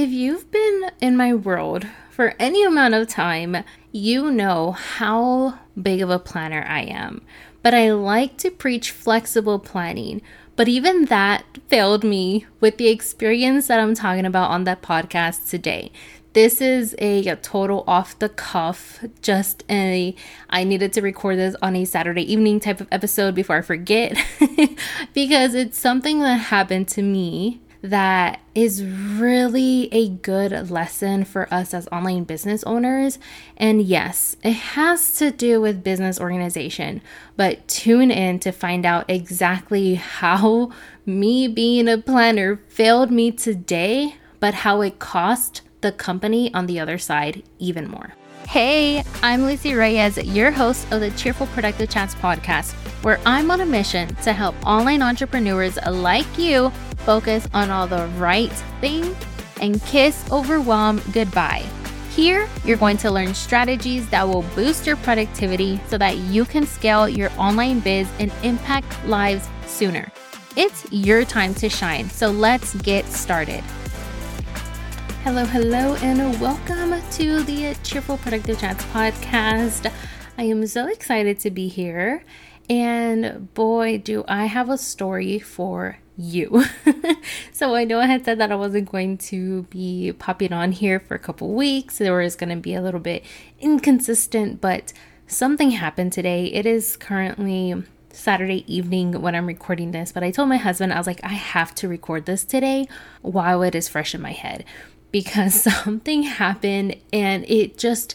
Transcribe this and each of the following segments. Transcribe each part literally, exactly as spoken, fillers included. If you've been in my world for any amount of time, you know how big of a planner I am. But I like to preach flexible planning. But even that failed me with the experience that I'm talking about on that podcast today. This is a, a total off the cuff, just a, I needed to record this on a Saturday evening type of episode before I forget. Because it's something that happened to me that is really a good lesson for us as online business owners. And yes, it has to do with business organization, but tune in to find out exactly how me being a planner failed me today, but how it cost the company on the other side even more. Hey, I'm Lucy Reyes, your host of the Cheerful Productive Chats podcast, where I'm on a mission to help online entrepreneurs like you focus on all the right things and kiss overwhelm goodbye. Here, you're going to learn strategies that will boost your productivity so that you can scale your online biz and impact lives sooner. It's your time to shine, so let's get started. Hello, hello, and welcome to the Cheerful Productive Chats podcast. I am so excited to be here, and boy, do I have a story for you. So I know I had said that I wasn't going to be popping on here for a couple weeks. There was going to be a little bit inconsistent, but something happened today. It is currently Saturday evening when I'm recording this, but I told my husband, I was like, I have to record this today while it is fresh in my head. Because something happened, and it just,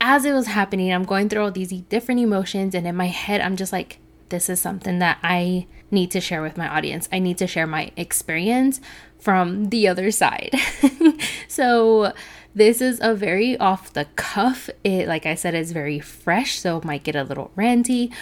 as it was happening, I'm going through all these different emotions, and in my head, I'm just like, this is something that I need to share with my audience. I need to share my experience from the other side. So this is a very off the cuff. It, like I said, is very fresh, so it might get a little ranty,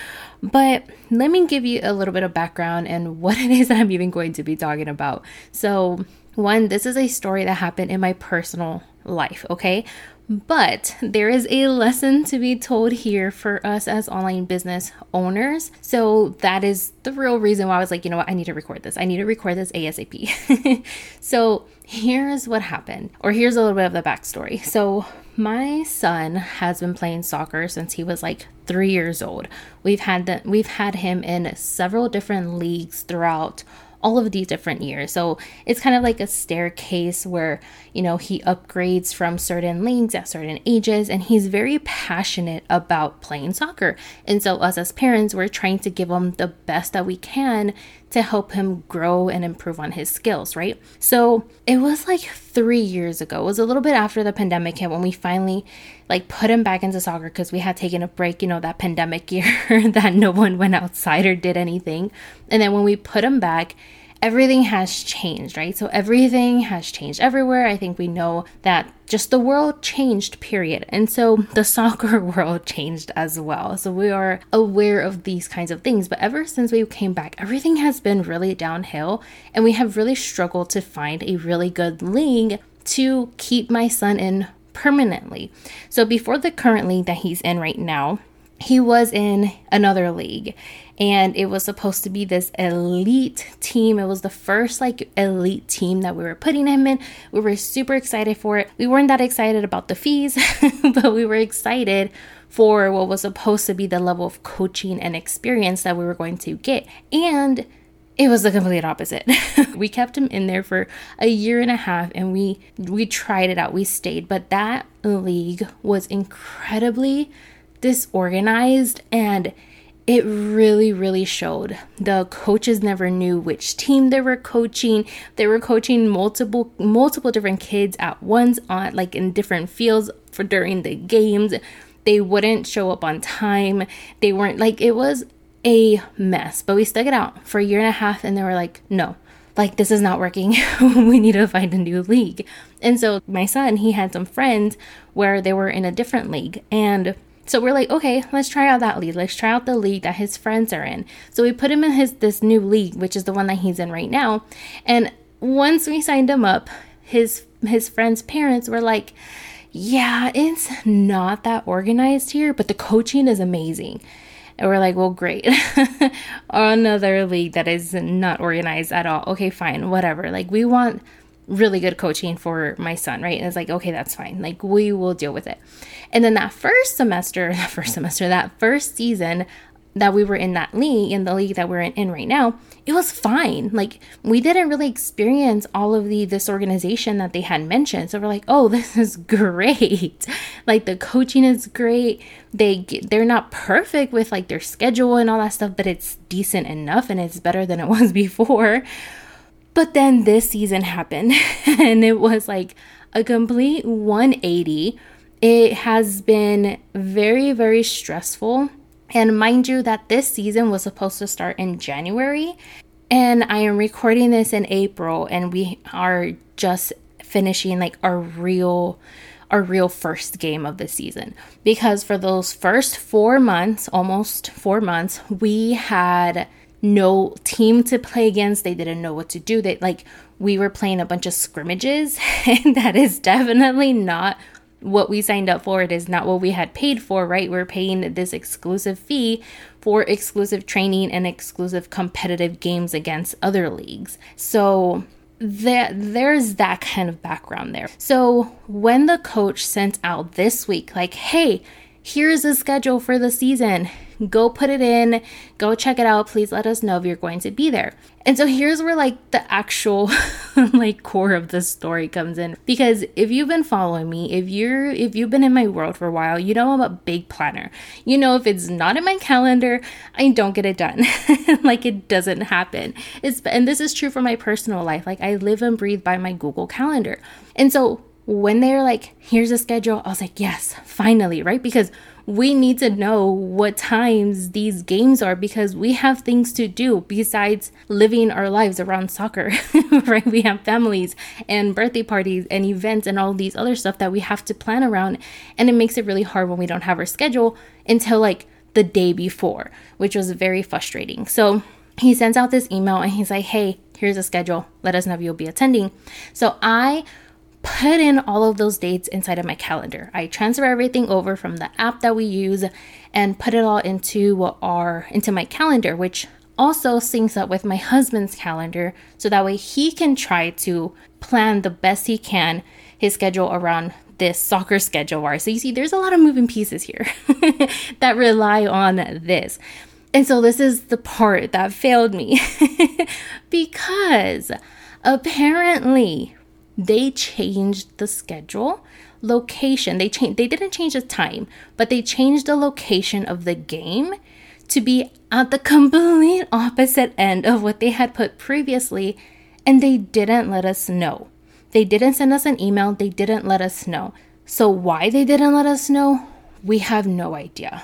but let me give you a little bit of background and what it is that I'm even going to be talking about. So one, this is a story that happened in my personal life, okay? But there is a lesson to be told here for us as online business owners. So that is the real reason why I was like, you know what, I need to record this. I need to record this ASAP. So here's what happened, or here's a little bit of the backstory. So my son has been playing soccer since he was like three years old. We've had the, we've had him in several different leagues throughout all of these different years. So it's kind of like a staircase where, you know, he upgrades from certain leagues at certain ages, and he's very passionate about playing soccer. And so us as parents, we're trying to give him the best that we can to help him grow and improve on his skills, right? So it was like three years ago. It was a little bit after the pandemic hit when we finally like put him back into soccer, because we had taken a break, you know, that pandemic year that no one went outside or did anything. And then when we put him back, everything has changed, right? So everything has changed everywhere. I think we know that just the world changed, period. And so the soccer world changed as well. So we are aware of these kinds of things. But ever since we came back, everything has been really downhill. And we have really struggled to find a really good league to keep my son in permanently. So before the current league that he's in right now, he was in another league, and it was supposed to be this elite team. It was the first like elite team that we were putting him in. We were super excited for it. We weren't that excited about the fees, but we were excited for what was supposed to be the level of coaching and experience that we were going to get. And it was the complete opposite. We kept him in there for a year and a half, and we we tried it out. We stayed, but that league was incredibly disorganized, and it really, really showed. The coaches never knew which team they were coaching. They were coaching multiple, multiple different kids at once on like in different fields for during the games. They wouldn't show up on time. They weren't like, it was a mess, but we stuck it out for a year and a half, and they were like, no, like this is not working. We need to find a new league. And so my son, he had some friends where they were in a different league, and so we're like, okay, let's try out that league. Let's try out the league that his friends are in. So we put him in his this new league, which is the one that he's in right now. And once we signed him up, his his friend's parents were like, yeah, it's not that organized here, but the coaching is amazing. And we're like, well, great. Another league that is not organized at all. Okay, fine, whatever. Like we want really good coaching for my son, right? And it's like, okay, that's fine. Like, we will deal with it. And then that first semester, that first semester, that first season that we were in that league, in the league that we're in, in right now, it was fine. Like, we didn't really experience all of the disorganization that they had mentioned. So we're like, oh, this is great. Like, the coaching is great. They get, they're not perfect with like their schedule and all that stuff, but it's decent enough and it's better than it was before. But then this season happened and it was like a complete one eighty. It has been very, very stressful. And mind you that this season was supposed to start in January, and I am recording this in April, and we are just finishing like our real, our real first game of the season. Because for those first four months, almost four months, we had no team to play against. They didn't know what to do. They like we were playing a bunch of scrimmages, and that is definitely not what we signed up for. It is not what we had paid for, right? We're paying this exclusive fee for exclusive training and exclusive competitive games against other leagues. So there, there's that kind of background there. So when the coach sent out this week, like, hey, here's the schedule for the season. Go put it in. Go check it out. Please let us know if you're going to be there. And so here's where like the actual like core of the story comes in. Because if you've been following me, if you're if you've been in my world for a while, you know I'm a big planner. You know, if it's not in my calendar, I don't get it done. Like, it doesn't happen. It's and this is true for my personal life. Like, I live and breathe by my Google Calendar. And so when they're like, here's a schedule, I was like, yes, finally, right? Because we need to know what times these games are, because we have things to do besides living our lives around soccer, right? We have families and birthday parties and events and all these other stuff that we have to plan around. And it makes it really hard when we don't have our schedule until like the day before, which was very frustrating. So he sends out this email and he's like, hey, here's a schedule. Let us know if you'll be attending. So I put in all of those dates inside of my calendar. I transfer everything over from the app that we use and put it all into what are into my calendar, which also syncs up with my husband's calendar. So that way he can try to plan the best he can his schedule around this soccer schedule are. So you see, there's a lot of moving pieces here that rely on this. And so this is the part that failed me because apparently they changed the schedule, location. They changed. They didn't change the time, but they changed the location of the game to be at the complete opposite end of what they had put previously, and they didn't let us know. They didn't send us an email. They didn't let us know. So why they didn't let us know? We have no idea.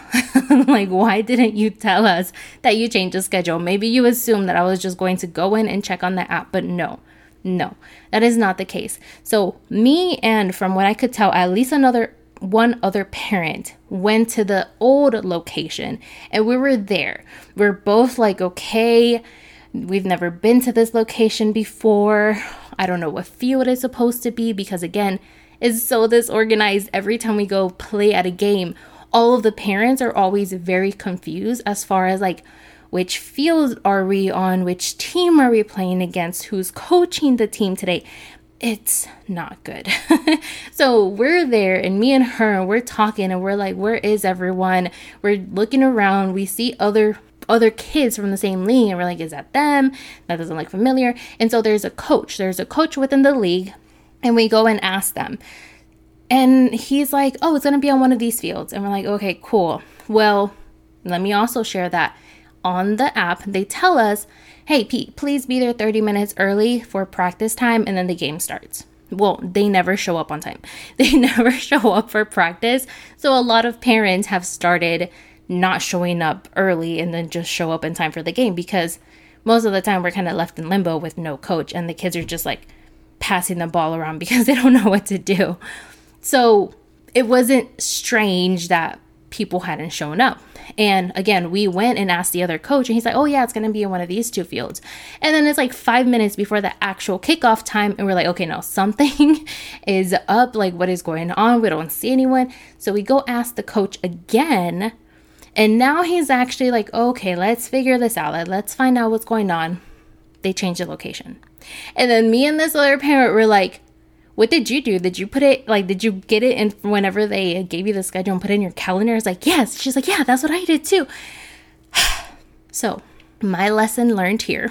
Like, why didn't you tell us that you changed the schedule? Maybe you assumed that I was just going to go in and check on the app, but no. No, that is not the case. So me and from what I could tell, at least another one other parent went to the old location and we were there. We're both like, okay, we've never been to this location before. I don't know what field it's supposed to be because, again, it's so disorganized. Every time we go play at a game, all of the parents are always very confused as far as like, which field are we on? Which team are we playing against? Who's coaching the team today? It's not good. So we're there and me and her, and we're talking and we're like, where is everyone? We're looking around. We see other other kids from the same league and we're like, is that them? That doesn't look familiar. And so there's a coach. There's a coach within the league and we go and ask them. And he's like, oh, it's going to be on one of these fields. And we're like, okay, cool. Well, let me also share that on the app, they tell us, hey, Pete, please be there thirty minutes early for practice time, and then the game starts. Well, they never show up on time. They never show up for practice. So a lot of parents have started not showing up early and then just show up in time for the game, because most of the time we're kind of left in limbo with no coach, and the kids are just like passing the ball around because they don't know what to do. So it wasn't strange that people hadn't shown up. And again, we went and asked the other coach and he's like, oh yeah, it's going to be in one of these two fields. And then it's like five minutes before the actual kickoff time. And we're like, okay, no, something is up. Like, what is going on? We don't see anyone. So we go ask the coach again. And now he's actually like, okay, let's figure this out. Let's find out what's going on. They changed the location. And then me and this other parent were like, what did you do? Did you put it, like, did you get it in whenever they gave you the schedule and put it in your calendar? I was like, yes. She's like, yeah, that's what I did too. So my lesson learned here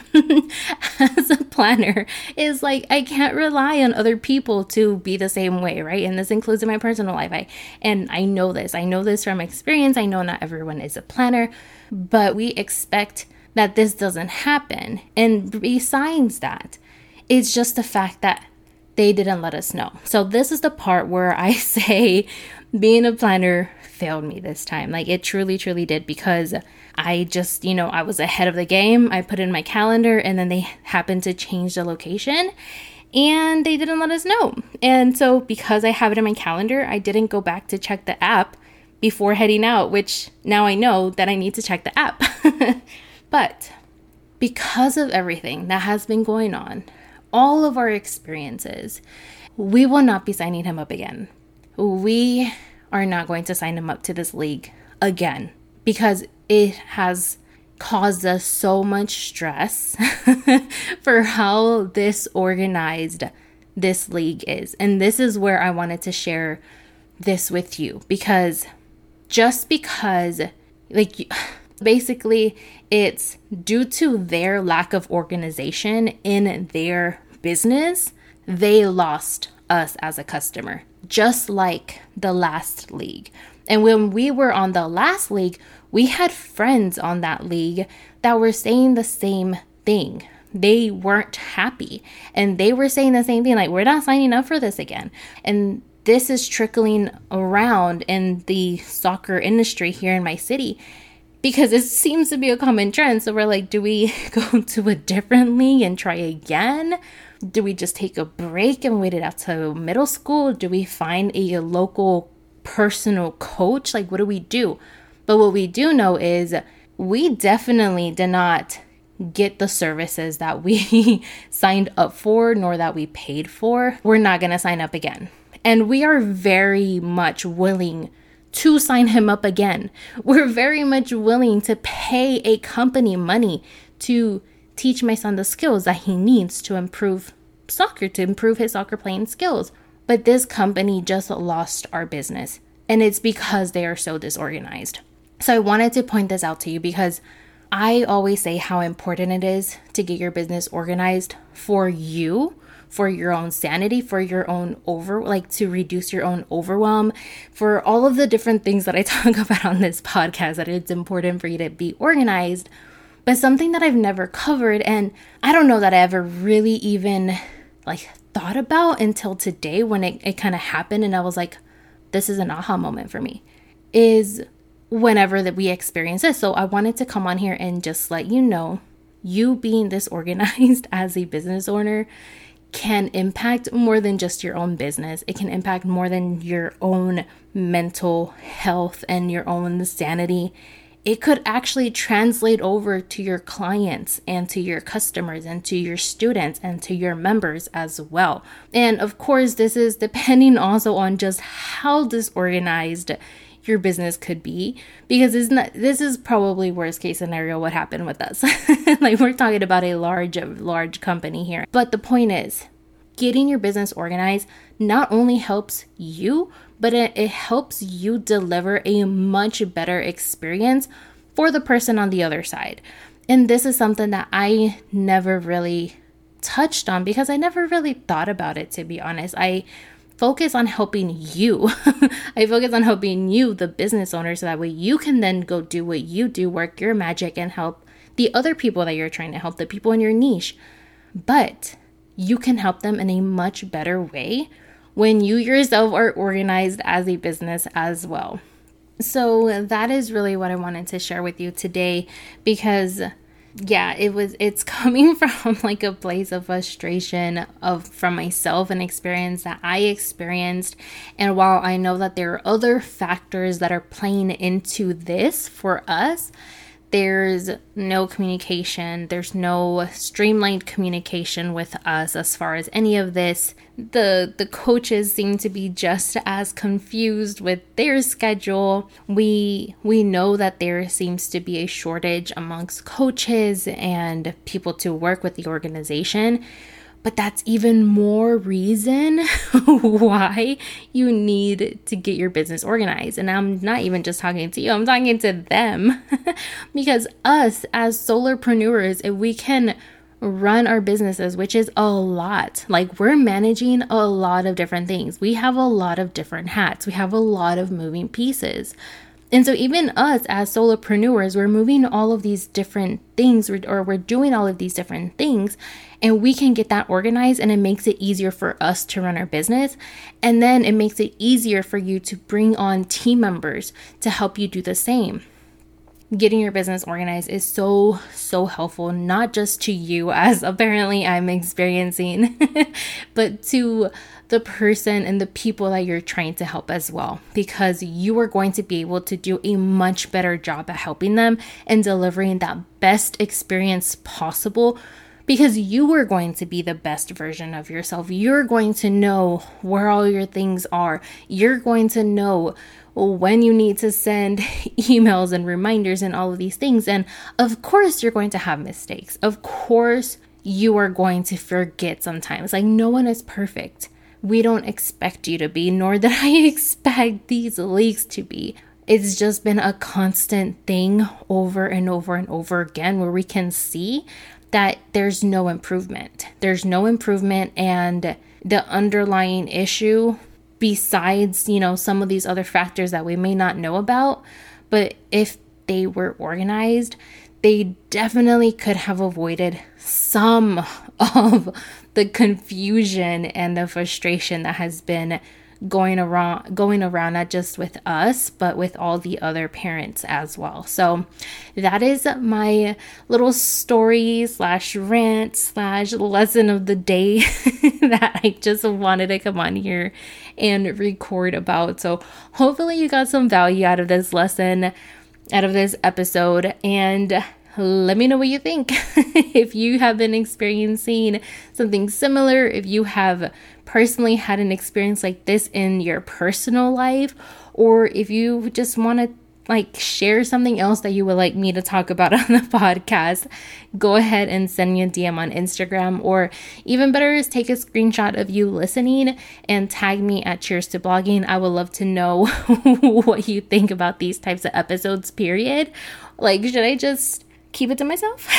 as a planner is, like, I can't rely on other people to be the same way, right? And this includes in my personal life. I and I know this. I know this from experience. I know not everyone is a planner, but we expect that this doesn't happen. And besides that, it's just the fact that they didn't let us know. So this is the part where I say being a planner failed me this time. Like, it truly, truly did, because I just, you know, I was ahead of the game. I put in my calendar, and then they happened to change the location, and they didn't let us know. And so because I have it in my calendar, I didn't go back to check the app before heading out, which now I know that I need to check the app. But because of everything that has been going on, all of our experiences, we will not be signing him up again. We are not going to sign him up to this league again, because it has caused us so much stress for how disorganized this league is. And this is where I wanted to share this with you, because just because, like, basically it's due to their lack of organization in their business, they lost us as a customer, just like the last league. And when we were on the last league, we had friends on that league that were saying the same thing. They weren't happy, and they were saying the same thing, like, we're not signing up for this again. And this is trickling around in the soccer industry here in my city, because it seems to be a common trend. So we're like, do we go to a different league and try again? Do we just take a break and wait it out to middle school? Do we find a local personal coach? Like, what do we do? But what we do know is we definitely did not get the services that we signed up for, nor that we paid for. We're not going to sign up again. And we are very much willing to sign him up again. We're very much willing to pay a company money to teach my son the skills that he needs to improve soccer, to improve his soccer playing skills. But this company just lost our business, and it's because they are so disorganized. So I wanted to point this out to you, because I always say how important it is to get your business organized for you, for your own sanity, for your own over, like to reduce your own overwhelm, for all of the different things that I talk about on this podcast, that it's important for you to be organized. But something that I've never covered, and I don't know that I ever really even like thought about until today, when it, it kind of happened and I was like, this is an aha moment for me, is whenever that we experience this. So I wanted to come on here and just let you know, you being disorganized as a business owner can impact more than just your own business. It can impact more than your own mental health and your own sanity. It could actually translate over to your clients and to your customers and to your students and to your members as well. And of course, this is depending also on just how disorganized your business could be, because it's not, this is probably worst case scenario what happened with us. Like, we're talking about a large, large company here. But the point is, getting your business organized not only helps you, but it, it helps you deliver a much better experience for the person on the other side. And this is something that I never really touched on, because I never really thought about it, to be honest. I focus on helping you. I focus on helping you, the business owner, so that way you can then go do what you do, work your magic, and help the other people that you're trying to help, the people in your niche. But you can help them in a much better way when you yourself are organized as a business as well. So that is really what I wanted to share with you today, because yeah, it was, it's coming from like a place of frustration of from myself, an experience that I experienced. And while I know that there are other factors that are playing into this for us, there's no communication, there's no streamlined communication with us as far as any of this. The the coaches seem to be just as confused with their schedule. We we know that there seems to be a shortage amongst coaches and people to work with the organization. But that's even more reason why you need to get your business organized. And I'm not even just talking to you, I'm talking to them. Because us as solopreneurs, if we can run our businesses, which is a lot, like we're managing a lot of different things. We have a lot of different hats. We have a lot of moving pieces. And so even us as solopreneurs, we're moving all of these different things, or we're doing all of these different things, and we can get that organized, and it makes it easier for us to run our business. And then it makes it easier for you to bring on team members to help you do the same. Getting your business organized is so, so helpful, not just to you, as apparently I'm experiencing, but to the person and the people that you're trying to help as well, because you are going to be able to do a much better job at helping them and delivering that best experience possible, because you are going to be the best version of yourself. You're going to know where all your things are. You're going to know when you need to send emails and reminders and all of these things. And of course, you're going to have mistakes. Of course, you are going to forget sometimes. Like, no one is perfect. We don't expect you to be, nor did I expect these leaks to be. It's just been a constant thing over and over and over again, where we can see that there's no improvement. There's no improvement, and the underlying issue, besides, you know, some of these other factors that we may not know about, but if they were organized, they definitely could have avoided some of the confusion and the frustration that has been going around, going around, not just with us, but with all the other parents as well. So that is my little story slash rant slash lesson of the day that I just wanted to come on here and record about. So hopefully you got some value out of this lesson, out of this episode, and let me know what you think. If you have been experiencing something similar, if you have personally had an experience like this in your personal life, or if you just want to like share something else that you would like me to talk about on the podcast, go ahead and send me a D M on Instagram, or even better is take a screenshot of you listening and tag me at Cheers to Blogging. I would love to know what you think about these types of episodes, period. Like, should I just keep it to myself?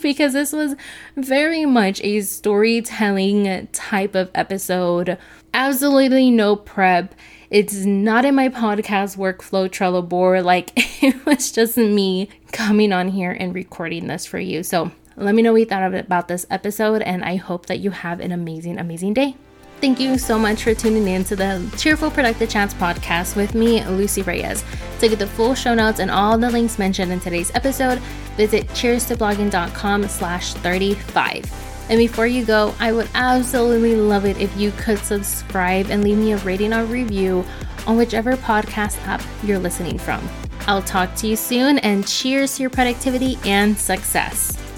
Because this was very much a storytelling type of episode. Absolutely no prep. It's not in my podcast workflow Trello board. Like, it was just me coming on here and recording this for you. So let me know what you thought about this episode, and I hope that you have an amazing, amazing day. Thank you so much for tuning in to the Cheerful Productive Chats podcast with me, Lucy Reyes. To get the full show notes and all the links mentioned in today's episode, visit cheerstoblogging.com slash 35. And before you go, I would absolutely love it if you could subscribe and leave me a rating or review on whichever podcast app you're listening from. I'll talk to you soon, and cheers to your productivity and success.